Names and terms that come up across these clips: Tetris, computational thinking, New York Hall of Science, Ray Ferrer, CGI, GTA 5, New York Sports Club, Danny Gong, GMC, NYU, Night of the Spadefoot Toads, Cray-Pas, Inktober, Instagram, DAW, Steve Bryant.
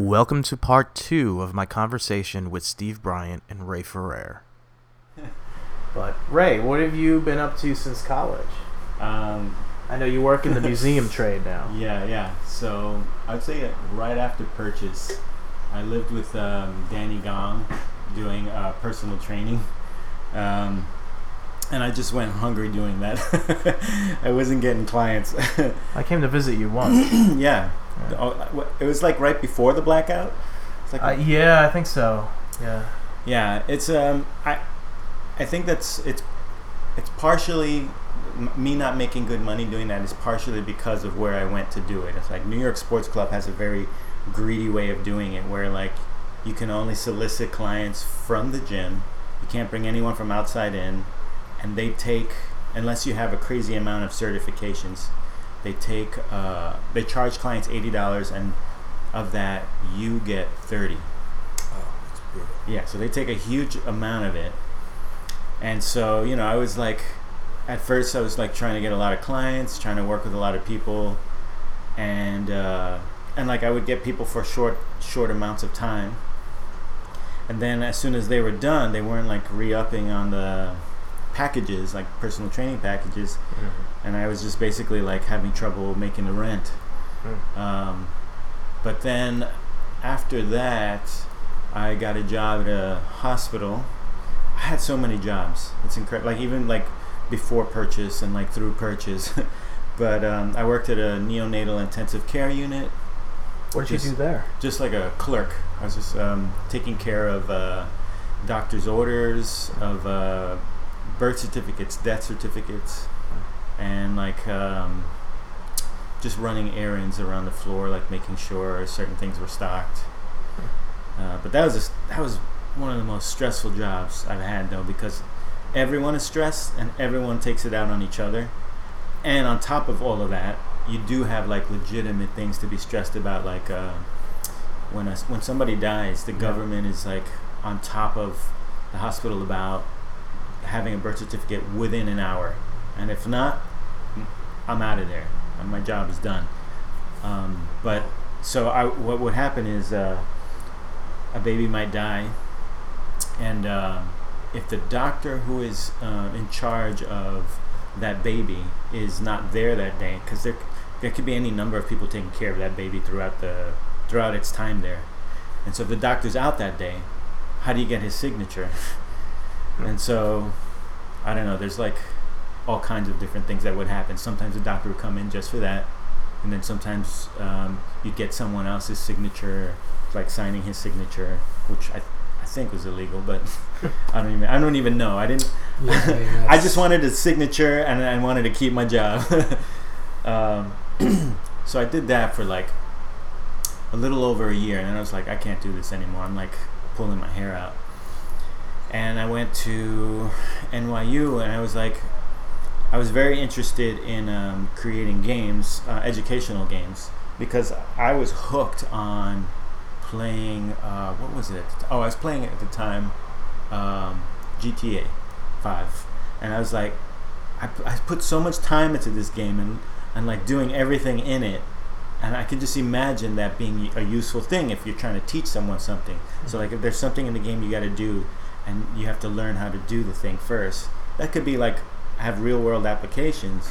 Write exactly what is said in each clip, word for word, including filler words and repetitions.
Welcome to part two of my conversation with Steve Bryant and Ray Ferrer. But Ray, what have you been up to since college? Um, I know you work in the museum trade now. Yeah, yeah. So I'd say right after Purchase, I lived with um, Danny Gong doing uh, personal training. Um, and I just went hungry doing that. I wasn't getting clients. I came to visit you once. Yeah. Yeah. It was like right before the blackout. It's like uh, yeah, I think so. Yeah. Yeah, it's um, I, I think that's it's, it's partially m- me not making good money doing that is partially because of where I went to do it. It's like New York Sports Club has a very greedy way of doing it, where like you can only solicit clients from the gym. You can't bring anyone from outside in, and they take unless you have a crazy amount of certifications. They take, uh, they charge clients eighty dollars, and of that, you get thirty dollars. Oh, that's brutal. Yeah, so they take a huge amount of it. And so, you know, I was like, at first I was like trying to get a lot of clients, trying to work with a lot of people. And, uh, and like I would get people for short, short amounts of time. And then as soon as they were done, they weren't like re-upping on the packages, like personal training packages. Mm-hmm. And I was just basically like having trouble making the rent. Mm. Um, but then after that I got a job at a hospital. I had so many jobs, it's incredible, like even like before Purchase and like through Purchase. But um, I worked at a neonatal intensive care unit. What did just, you do there? Just like a clerk. I was just um, taking care of uh, doctor's orders, of uh, birth certificates, death certificates, and like um, just running errands around the floor, like making sure certain things were stocked. Uh, but that was a, that was one of the most stressful jobs I've had, though, because everyone is stressed and everyone takes it out on each other. And on top of all of that, you do have like legitimate things to be stressed about, like uh, when a, when somebody dies, the government is like on top of the hospital about having a birth certificate within an hour, and if not, I'm out of there. My job is done. Um, but so I, what would happen is uh, a baby might die, and uh, if the doctor who is uh, in charge of that baby is not there that day, because there there could be any number of people taking care of that baby throughout the throughout its time there, and so if the doctor's out that day, how do you get his signature? And so, I don't know, there's like all kinds of different things that would happen. Sometimes the doctor would come in just for that. And then sometimes um, you'd get someone else's signature, like signing his signature, which I th- I think was illegal, but I don't even I don't even know. I didn't. Yeah, yeah, I just wanted a signature and I wanted to keep my job. um, so I did that for like a little over a year. And then I was like, I can't do this anymore. I'm like pulling my hair out. And I went to N Y U, and I was like, I was very interested in um, creating games, uh, educational games, because I was hooked on playing, uh, what was it? Oh, I was playing at the time um, G T A five, and I was like, I, I put so much time into this game and, and like doing everything in it, and I could just imagine that being a useful thing if you're trying to teach someone something. Mm-hmm. So like if there's something in the game you got to do, and you have to learn how to do the thing first. That could be like have real world applications.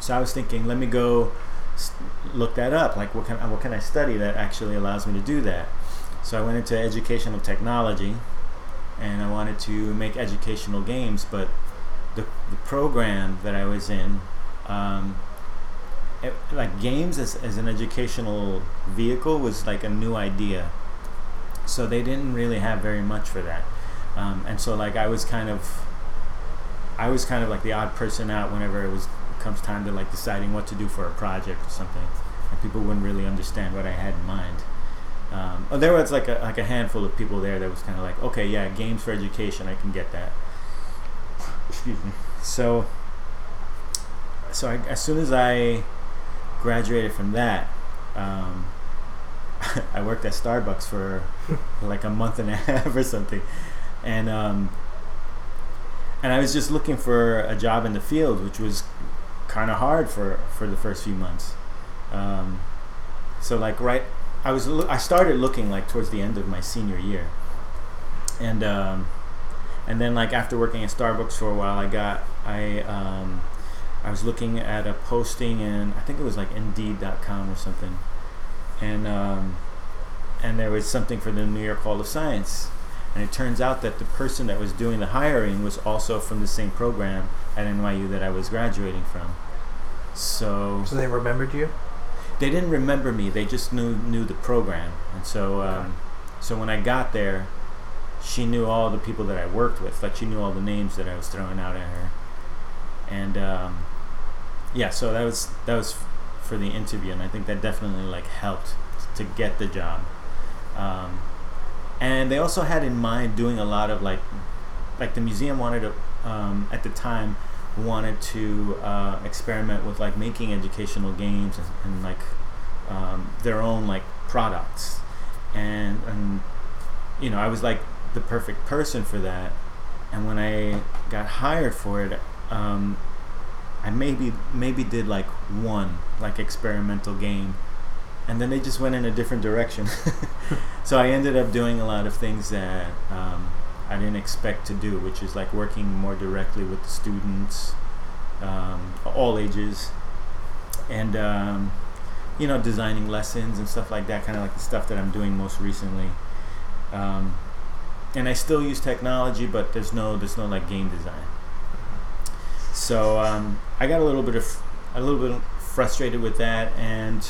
So I was thinking, let me go st- look that up. Like, what can what can I study that actually allows me to do that? So I went into educational technology, and I wanted to make educational games. But the the program that I was in, um, it, like games as as an educational vehicle was like a new idea. So they didn't really have very much for that. Um, and so, like, I was kind of, I was kind of like the odd person out whenever it was comes time to like deciding what to do for a project or something, and people wouldn't really understand what I had in mind. Um, oh, there was like a like a handful of people there that was kind of like, okay, yeah, games for education, I can get that. Excuse me. So, so I, as soon as I graduated from that, um, I worked at Starbucks for like a month and a half or something. And um, and I was just looking for a job in the field, which was kind of hard for, for the first few months. Um, so like right I was lo- I started looking like towards the end of my senior year, and um, and then like after working at Starbucks for a while, I got I um, I was looking at a posting in, I think it was like Indeed dot com or something, and um, and there was something for the New York Hall of Science, and it turns out that the person that was doing the hiring was also from the same program at N Y U that I was graduating from. So so they remembered you? They didn't remember me. They just knew knew the program, and so um, so when I got there, she knew all the people that I worked with. Like she knew all the names that I was throwing out at her, and um, yeah. So that was that was f- for the interview, and I think that definitely like helped t- to get the job. Um, and they also had in mind doing a lot of like like the museum wanted to um, at the time. wanted to uh, experiment with like making educational games and, and like um, their own like products, and and you know I was like the perfect person for that. And when I got hired for it, um, I maybe maybe did like one like experimental game, and then they just went in a different direction. So I ended up doing a lot of things that um, I didn't expect to do, which is like working more directly with the students, um, all ages, and um, you know, designing lessons and stuff like that, kind of like the stuff that I'm doing most recently. Um, and I still use technology, but there's no there's no like game design. So um, I got a little bit of a little bit frustrated with that, and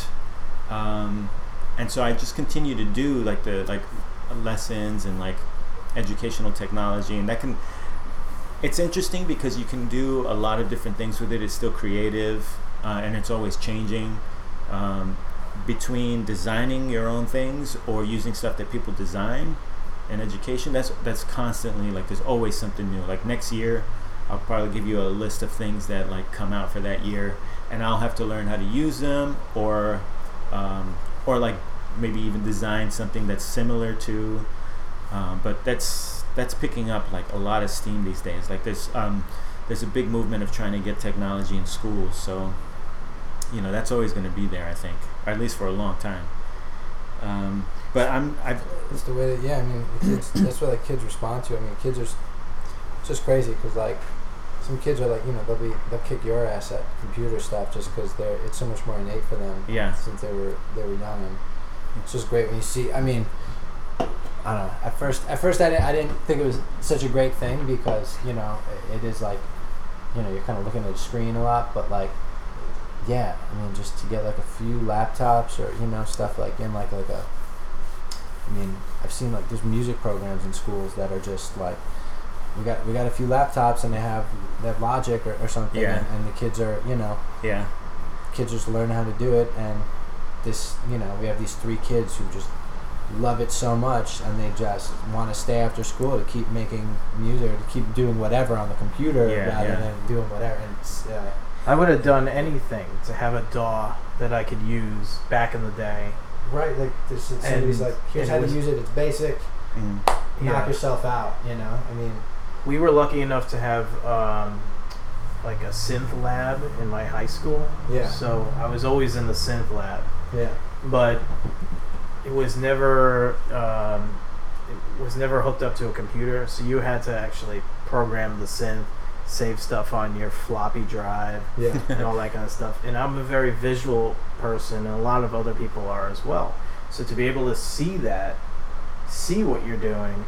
um, and so I just continue to do like the like lessons and like. educational technology, and that can it's interesting because you can do a lot of different things with it. It's still creative, uh, and it's always changing, um, between designing your own things or using stuff that people design in education. That's that's constantly like there's always something new. Like next year I'll probably give you a list of things that like come out for that year, and I'll have to learn how to use them, or um, or like maybe even design something that's similar to. Um, but that's that's picking up like a lot of steam these days. Like there's um, there's a big movement of trying to get technology in schools. So you know that's always going to be there, I think, or at least for a long time. Um, but I'm I've it's the way that yeah I mean the kids, that's what the kids respond to. I mean kids are it's just crazy because like some kids are like you know they'll be they'll kick your ass at computer stuff just because they're it's so much more innate for them. Yeah. Since they were they were young, and it's just great when you see. I mean. I don't know. At first, at first, I didn't, I didn't think it was such a great thing because you know it, it is like, you know, you're kind of looking at a screen a lot. But like, yeah, I mean, just to get like a few laptops or you know stuff like in like like a. I mean, I've seen like there's music programs in schools that are just like, we got we got a few laptops and they have they have Logic or, or something, yeah. and, and the kids are you know, yeah, kids just learn how to do it, and this you know we have these three kids who just. Love it so much, and they just want to stay after school to keep making music, to keep doing whatever on the computer yeah, rather yeah. than doing whatever. And it's, uh, I would have done anything to have a D A W that I could use back in the day. Right, like this is somebody's like, here's how to use it. It's basic. Mm, knock yeah. yourself out. You know, I mean, we were lucky enough to have um, like a synth lab in my high school. Yeah. So I was always in the synth lab. Yeah. But. It was never um, it was never hooked up to a computer, so you had to actually program the synth, save stuff on your floppy drive, yeah. and all that kind of stuff. And I'm a very visual person, and a lot of other people are as well. So to be able to see that, see what you're doing,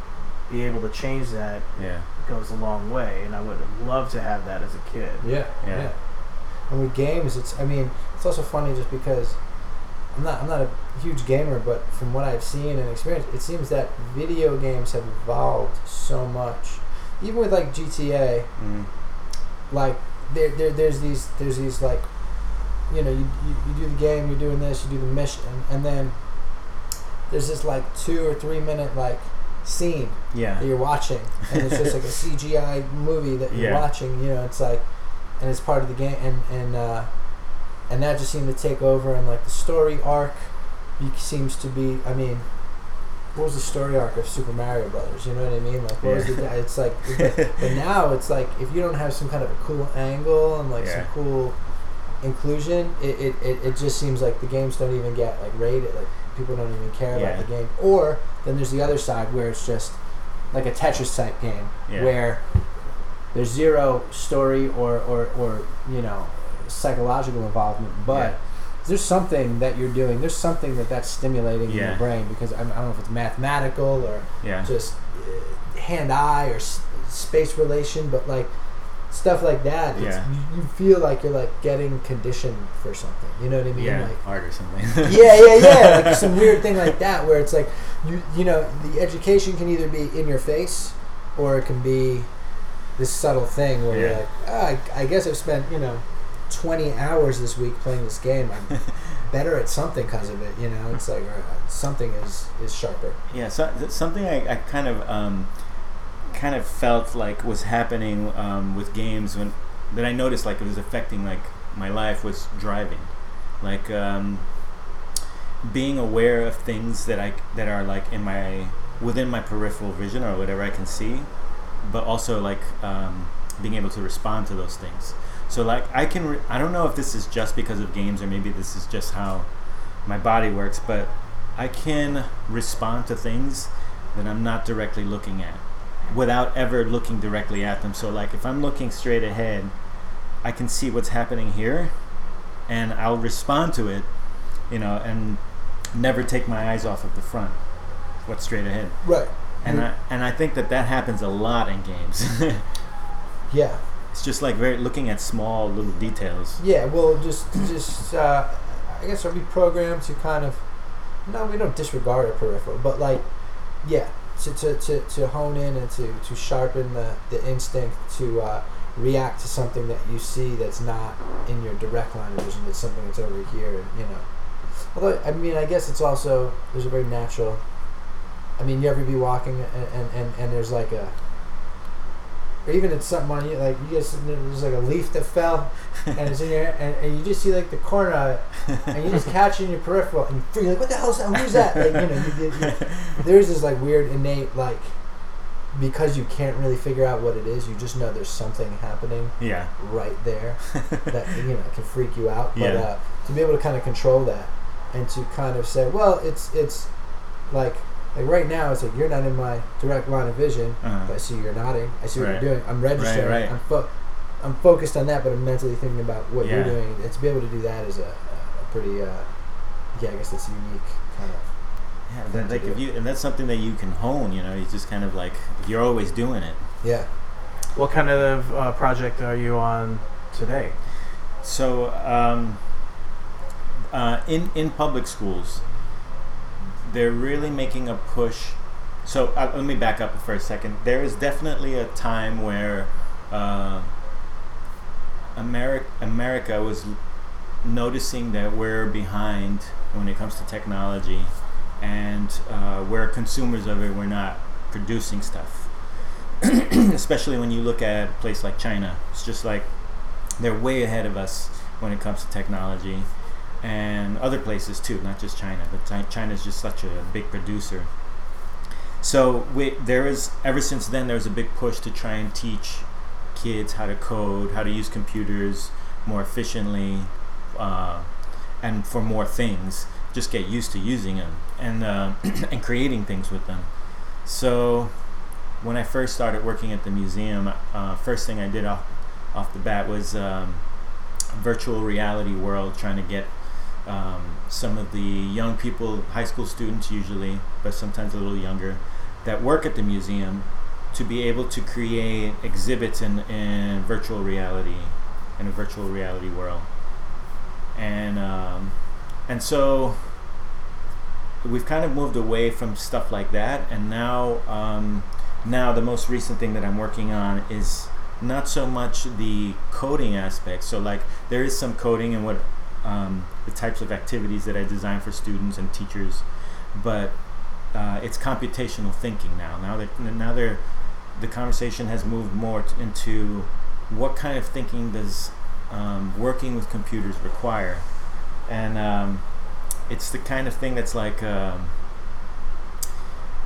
be able to change that, yeah. goes a long way. And I would love to have that as a kid. Yeah, yeah. yeah. And with games, it's I mean, it's also funny just because. I'm not I'm not a huge gamer, but from what I've seen and experienced, it seems that video games have evolved so much. Even with like G T A, mm. like there there there's these there's these like, you know, you, you you do the game, you're doing this, you do the mission, and then there's this like two or three minute like scene yeah. that you're watching, and it's just like a C G I movie that you're yeah. watching. You know, it's like, and it's part of the game, and and. Uh, And that just seemed to take over, and like the story arc seems to be. I mean, what was the story arc of Super Mario Brothers? You know what I mean? Like, what yeah. was the? It's like, but now it's like if you don't have some kind of a cool angle and like yeah. some cool inclusion, it, it, it, it just seems like the games don't even get like rated. Like people don't even care yeah. about the game. Or then there's the other side where it's just like a Tetris type game yeah. where there's zero story or, or, or you know psychological involvement, but yeah. there's something that you're doing. There's something that that's stimulating yeah. in your brain because I don't know if it's mathematical or yeah. just hand-eye or s- space relation, but like stuff like that. It's, yeah. you, you feel like you're like getting conditioned for something. You know what I mean? Yeah, like, art or something. yeah, yeah, yeah. Like some weird thing like that where it's like you you know the education can either be in your face or it can be this subtle thing where yeah. you're like, oh, I, I guess I've spent you know. twenty hours this week playing this game. I'm better at something because of it, you know. It's like uh, something is, is sharper. Yeah, so something I, I kind of um, kind of felt like was happening um, with games when that I noticed like it was affecting like my life was driving, like um, being aware of things that I that are like in my within my peripheral vision or whatever I can see, but also like um, being able to respond to those things. So like I can, re- I don't know if this is just because of games or maybe this is just how my body works, but I can respond to things that I'm not directly looking at without ever looking directly at them. So like if I'm looking straight ahead, I can see what's happening here and I'll respond to it, you know, and never take my eyes off of the front, what's straight ahead. Right. And, mm-hmm. I, and I think that that happens a lot in games. yeah. It's just like very looking at small little details. Yeah, well, just just uh, I guess are we programmed to kind of no, we don't disregard our peripheral, but like yeah, to to, to, to hone in and to, to sharpen the, the instinct to uh, react to something that you see that's not in your direct line of vision. It's something that's over here, and, you know. Although I mean, I guess it's also there's a very natural. I mean, you ever be walking and and, and, and there's like a. Or even it's something on you, like you guys, there's like a leaf that fell, and it's in your, and, and you just see like the corner of it, and you just catch it in your peripheral, and you're like, what the hell is that? Who's that? Like, you know, you, you, you, there's this like weird innate, like, because you can't really figure out what it is, you just know there's something happening yeah. right there that, you know, can freak you out. But yeah. uh, to be able to kind of control that, and to kind of say, well, it's, it's like, Like right now, it's like you're not in my direct line of vision, uh-huh. but I see you're nodding. I see what right. you're doing. I'm registering. Right, right. I'm fo- I'm focused on that, but I'm mentally thinking about what yeah. you're doing. And to be able to do that is a, a pretty, uh, yeah, I guess it's a unique kind of. Yeah, that, like if you, and that's something that you can hone. You know, you just kind of like you're always doing it. Yeah. What kind of uh, project are you on today? So, um, uh, in in public schools. They're really making a push. So uh, let me back up for a second. There is definitely a time where uh, Ameri- America was l- noticing that we're behind when it comes to technology, and uh, we're consumers of it. We're not producing stuff, especially when you look at a place like China. It's just like they're way ahead of us when it comes to technology. And other places too, not just China, but China is just such a big producer. So we, there is, ever since then, there was a big push to try and teach kids how to code, how to use computers more efficiently, uh, and for more things. Just get used to using them and uh, and creating things with them. So when I first started working at the museum, uh, first thing I did off off the bat was um, virtual reality world, trying to get. Um, some of the young people, high school students usually, but sometimes a little younger, that work at the museum to be able to create exhibits in, in virtual reality, in a virtual reality world. And um, and so we've kind of moved away from stuff like that, and now um, now the most recent thing that I'm working on is not so much the coding aspect. So like there is some coding and what Um, the types of activities that I design for students and teachers, but uh, it's computational thinking now. Now that now they're, the conversation has moved more t- into what kind of thinking does um, working with computers require, and um, it's the kind of thing that's like um,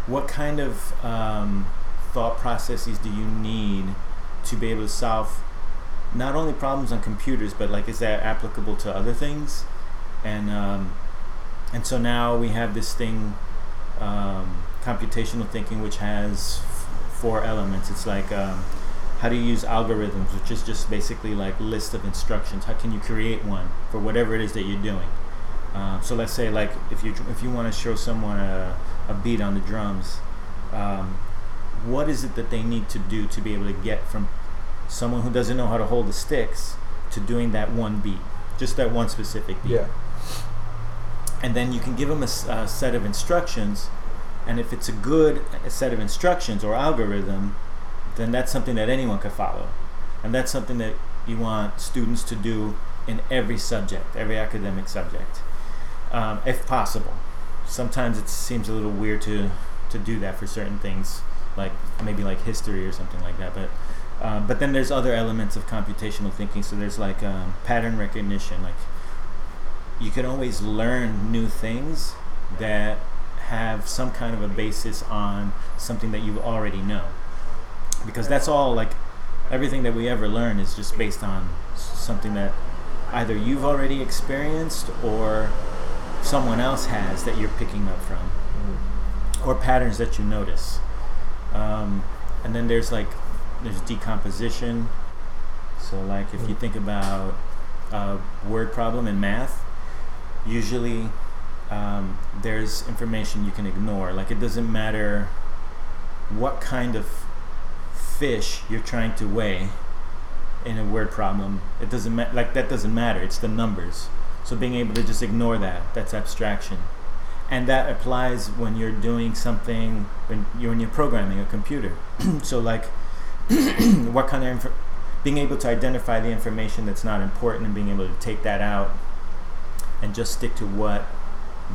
what kind of um, thought processes do you need to be able to solve not only problems on computers, but like, is that applicable to other things? And um, and so now we have this thing, um, computational thinking, which has f- four elements. It's like, um, how do you use algorithms, which is just basically like list of instructions. How can you create one for whatever it is that you're doing? Uh, so let's say, like, if you if you want to show someone a, a beat on the drums, um, what is it that they need to do to be able to get from someone who doesn't know how to hold the sticks to doing that one beat, just that one specific beat? Yeah. And then you can give them a, a set of instructions, and if it's a good a set of instructions or algorithm, then that's something that anyone could follow. And that's something that you want students to do in every subject, every academic subject, um, if possible. Sometimes it seems a little weird to, to do that for certain things, like maybe like history or something like that. But uh, but then there's other elements of computational thinking. So there's like um, pattern recognition. Like, you can always learn new things that have some kind of a basis on something that you already know. Because that's all, like, everything that we ever learn is just based on something that either you've already experienced or someone else has that you're picking up from, mm-hmm. or patterns that you notice. Um, and then there's like, there's decomposition. So like, if you think about a word problem in math, usually um, there's information you can ignore. Like, it doesn't matter what kind of fish you're trying to weigh in a word problem, it doesn't ma- like that doesn't matter. It's the numbers. So being able to just ignore that, that's abstraction, and that applies when you're doing something, when you're when you're programming a computer. So like, what kind of inf- being able to identify the information that's not important and being able to take that out and just stick to what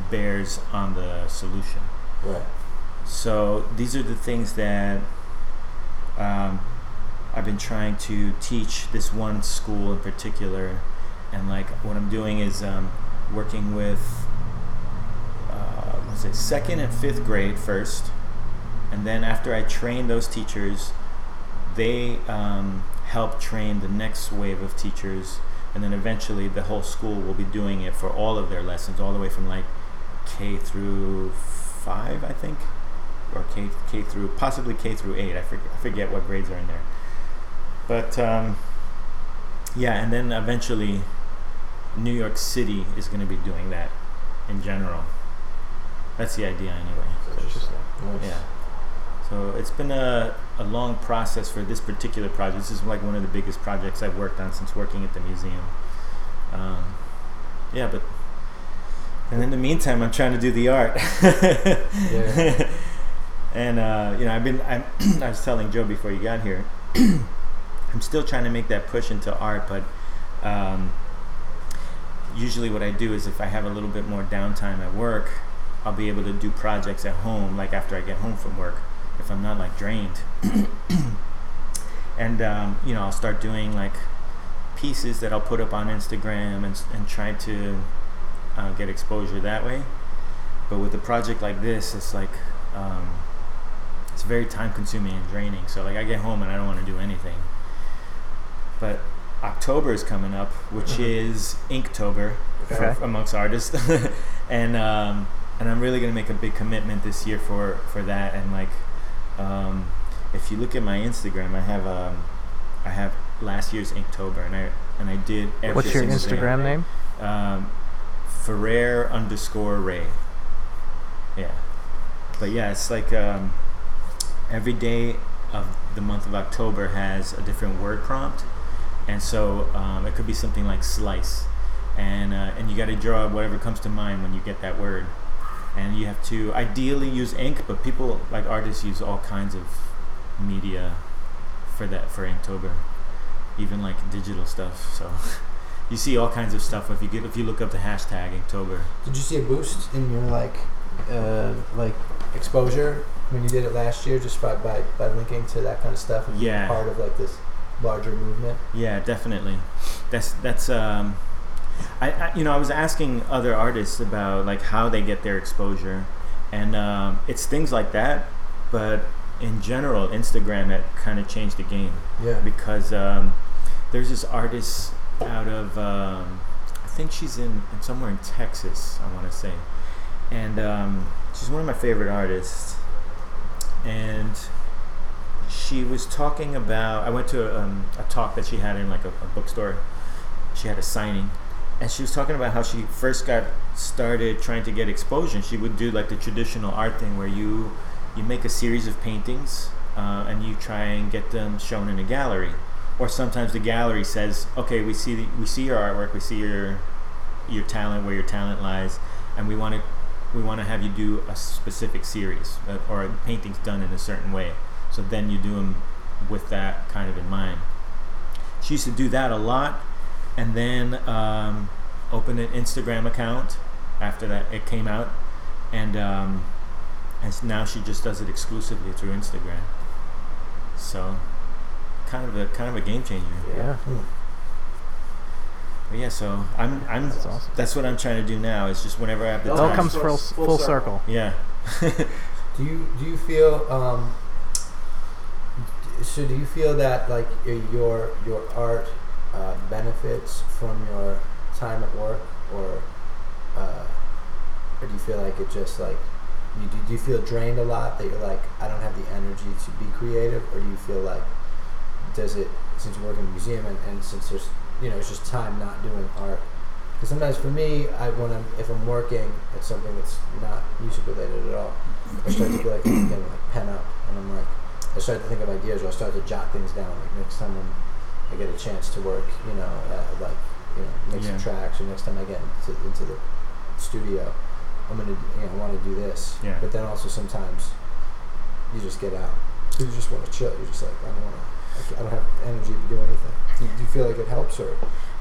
bears on the solution. Right. So these are the things that. Um, I've been trying to teach this one school in particular, and like what I'm doing is um, working with uh, what's it, second and fifth grade first, and then after I train those teachers, they um, help train the next wave of teachers, and then eventually the whole school will be doing it for all of their lessons, all the way from like K through five, I think. Or K, K through, possibly K through eight. I forget, I forget what grades are in there. But, um, yeah, and then eventually New York City is going to be doing that in general. That's the idea anyway. That's interesting. Nice. Yeah. So it's been a, a long process for this particular project. This is like one of the biggest projects I've worked on since working at the museum. Um, yeah, but... And in the meantime, I'm trying to do the art. Yeah. And uh, you know, I've been. I'm, I was telling Joe before you got here. I'm still trying to make that push into art, but um, usually what I do is if I have a little bit more downtime at work, I'll be able to do projects at home, like after I get home from work, if I'm not like drained. And um, you know, I'll start doing like pieces that I'll put up on Instagram and and try to uh, get exposure that way. But with a project like this, it's like. Um, It's very time consuming and draining. So like I get home and I don't want to do anything. But October is coming up, which is Inktober, okay. for, amongst artists. and um, and I'm really going to make a big commitment this year for, for that. And like um, if you look at my Instagram, I have um, I have last year's Inktober, and I and I did every What's your Instagram, Instagram name? Um, Ferrer underscore Ray. Yeah. But yeah, it's like um, every day of the month of October has a different word prompt, and so um, it could be something like slice, and uh, and you got to draw whatever comes to mind when you get that word, and you have to ideally use ink, but people like artists use all kinds of media for that for Inktober, even like digital stuff. So you see all kinds of stuff if you get if you look up the hashtag Inktober. Did you see a boost in your like uh, like exposure? When you did it last year, just by, by, by linking to that kind of stuff and yeah. being part of like this larger movement. Yeah, definitely. That's that's um, I, I you know I was asking other artists about like how they get their exposure, and um, it's things like that. But in general, Instagram had kind of changed the game. Yeah. Because um, there's this artist out of um, I think she's in somewhere in Texas, I want to say, and um, she's one of my favorite artists. And she was talking about, I went to a, um, a talk that she had in like a, a bookstore. She had a signing, and she was talking about how she first got started trying to get exposure. And she would do like the traditional art thing where you you make a series of paintings uh, and you try and get them shown in a gallery. Or sometimes the gallery says, okay, we see the, we see your artwork, we see your your talent, where your talent lies, and we want to we want to have you do a specific series uh, or a painting's done in a certain way. So then you do them with that kind of in mind. She used to do that a lot, and then um, open an Instagram account after that it came out, and um, and now she just does it exclusively through Instagram. So kind of a kind of a game changer. Yeah. Mm. But yeah, so I'm I'm that's, awesome. That's what I'm trying to do now. Is just whenever I have the it time. It all comes full full, full circle. circle. Yeah. do you do you feel um, so do you feel that like your your art uh, benefits from your time at work, or uh, or do you feel like it just like you do, do you feel drained a lot that you're like, I don't have the energy to be creative? Or do you feel like, does it, since you work in a museum and, and since there's, you know, it's just time not doing art? Because sometimes for me, I when I'm if I'm working at something that's not music related at all, I start to feel like I'm getting like pen up, and I'm like, I start to think of ideas, or I start to jot things down. Like next time I'm, I get a chance to work, you know, uh, like you know, make yeah. some tracks, or next time I get into, into the studio, I'm gonna, you know, want to do this. Yeah. But then also sometimes you just get out. You just want to chill. You're just like, I don't want to. I don't have energy to do anything. Do you feel like it helps, or?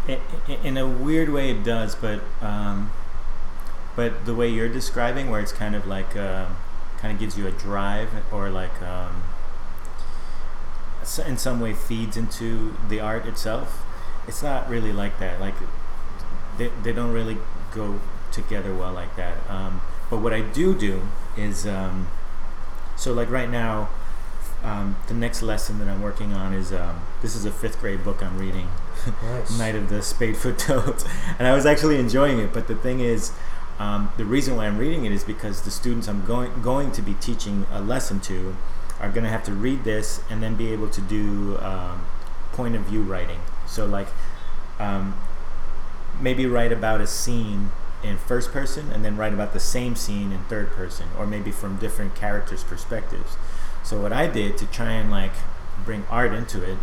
In, in a weird way, it does, but um, but the way you're describing, where it's kind of like, uh, kind of gives you a drive, or like um, in some way feeds into the art itself. It's not really like that. Like they they don't really go together well like that. Um, but what I do do is um, so like right now. Um, the next lesson that I'm working on is um, this is a fifth grade book I'm reading, nice. Night of the Spadefoot Toads, and I was actually enjoying it. But the thing is, um, the reason why I'm reading it is because the students I'm going going to be teaching a lesson to are going to have to read this and then be able to do um, point of view writing. So like um, maybe write about a scene in first person and then write about the same scene in third person, or maybe from different characters' perspectives. So what I did to try and like bring art into it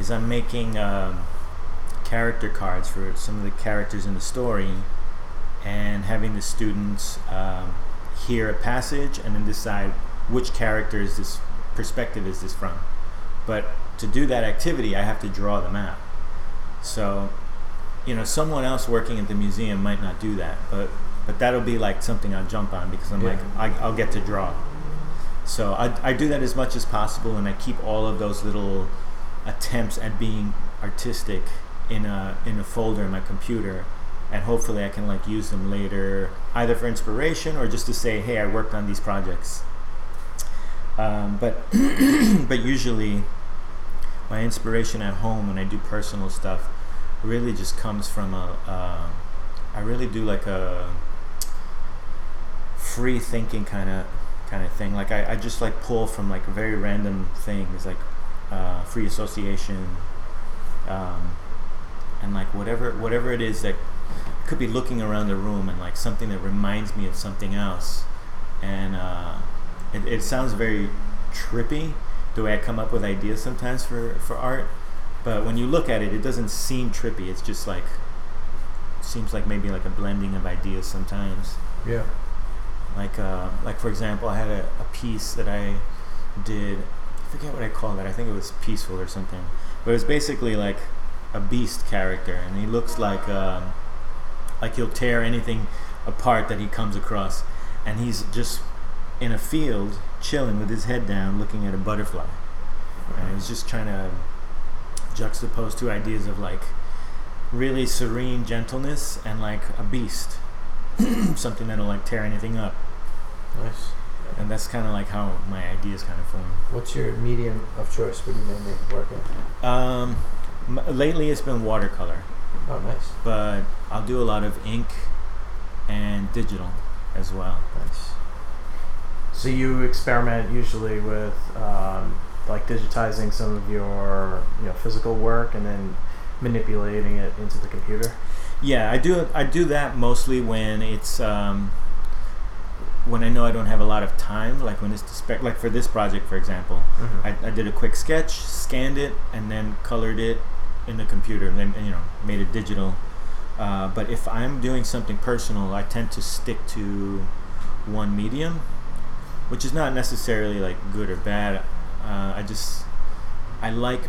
is I'm making um, character cards for some of the characters in the story, and having the students um, hear a passage and then decide which character is this perspective is this from. But to do that activity, I have to draw them out. So, you know, someone else working at the museum might not do that, but but that'll be like something I'll jump on because I'm yeah. like I, I'll get to draw. So I, I do that as much as possible, and I keep all of those little attempts at being artistic in a in a folder in my computer, and hopefully I can like use them later, either for inspiration or just to say, hey, I worked on these projects. Um, but but usually my inspiration at home when I do personal stuff really just comes from a uh, I really do like a free thinking kind of. kind of thing. Like I, I just like pull from like very random things, like uh, free association, um, and like whatever whatever it is that could be looking around the room and like something that reminds me of something else. And uh, it, it sounds very trippy the way I come up with ideas sometimes for, for art, but when you look at it, it doesn't seem trippy. It's just like seems like maybe like a blending of ideas sometimes. Yeah. Like, uh, like for example, I had a, a piece that I did, I forget what I called it, I think it was Peaceful or something, but it was basically like a beast character, and he looks like, um, like he'll tear anything apart that he comes across, and he's just in a field, chilling with his head down, looking at a butterfly, right. And I was just trying to juxtapose two ideas of like really serene gentleness and like a beast. Something that'll like tear anything up. Nice. And that's kind of like how my ideas kind of form. What's your medium of choice? What do you mainly work in? Um, M- lately it's been watercolor. Oh, nice. But I'll do a lot of ink and digital as well. Nice. So you experiment usually with um, like digitizing some of your you know physical work and then manipulating it into the computer? Yeah, I do. I do that mostly when it's um, when I know I don't have a lot of time. Like when it's dispe- like for this project, for example, mm-hmm. I, I did a quick sketch, scanned it, and then colored it in the computer, and then you know made it digital. Uh, but if I'm doing something personal, I tend to stick to one medium, which is not necessarily like good or bad. Uh, I just I like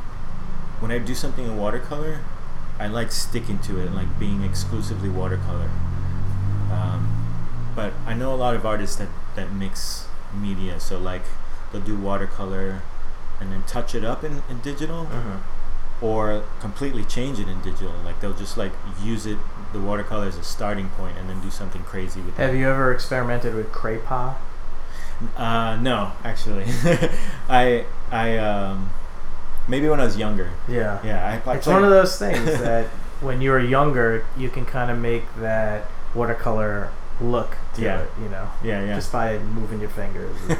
when I do something in watercolor. I like sticking to it, like being exclusively watercolor. Um, but I know a lot of artists that, that mix media, so like they'll do watercolor and then touch it up in, in digital, mm-hmm. or completely change it in digital. Like they'll just like use it, the watercolor as a starting point, and then do something crazy with it. Have you ever experimented with Cray-Pas? Uh, no, actually. I I. Um, Maybe when I was younger. Yeah. Yeah. I, I it's one of those things that when you were younger, you can kind of make that watercolor look to yeah. it, you know? Yeah, yeah. Just by moving your fingers and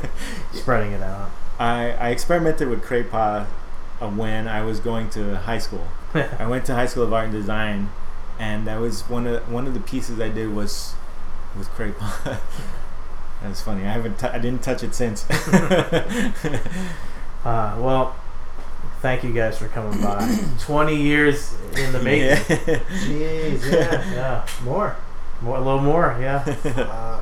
spreading it out. I, I experimented with Cray-Pas uh, when I was going to high school. I went to High School of Art and Design, and that was one of one of the pieces I did was was Cray-Pas. That's funny. I haven't t- I didn't touch it since. uh, well... Thank you guys for coming by. twenty years in the making. Yeah. Jeez, yeah, yeah. More. more. A little more, yeah. Uh,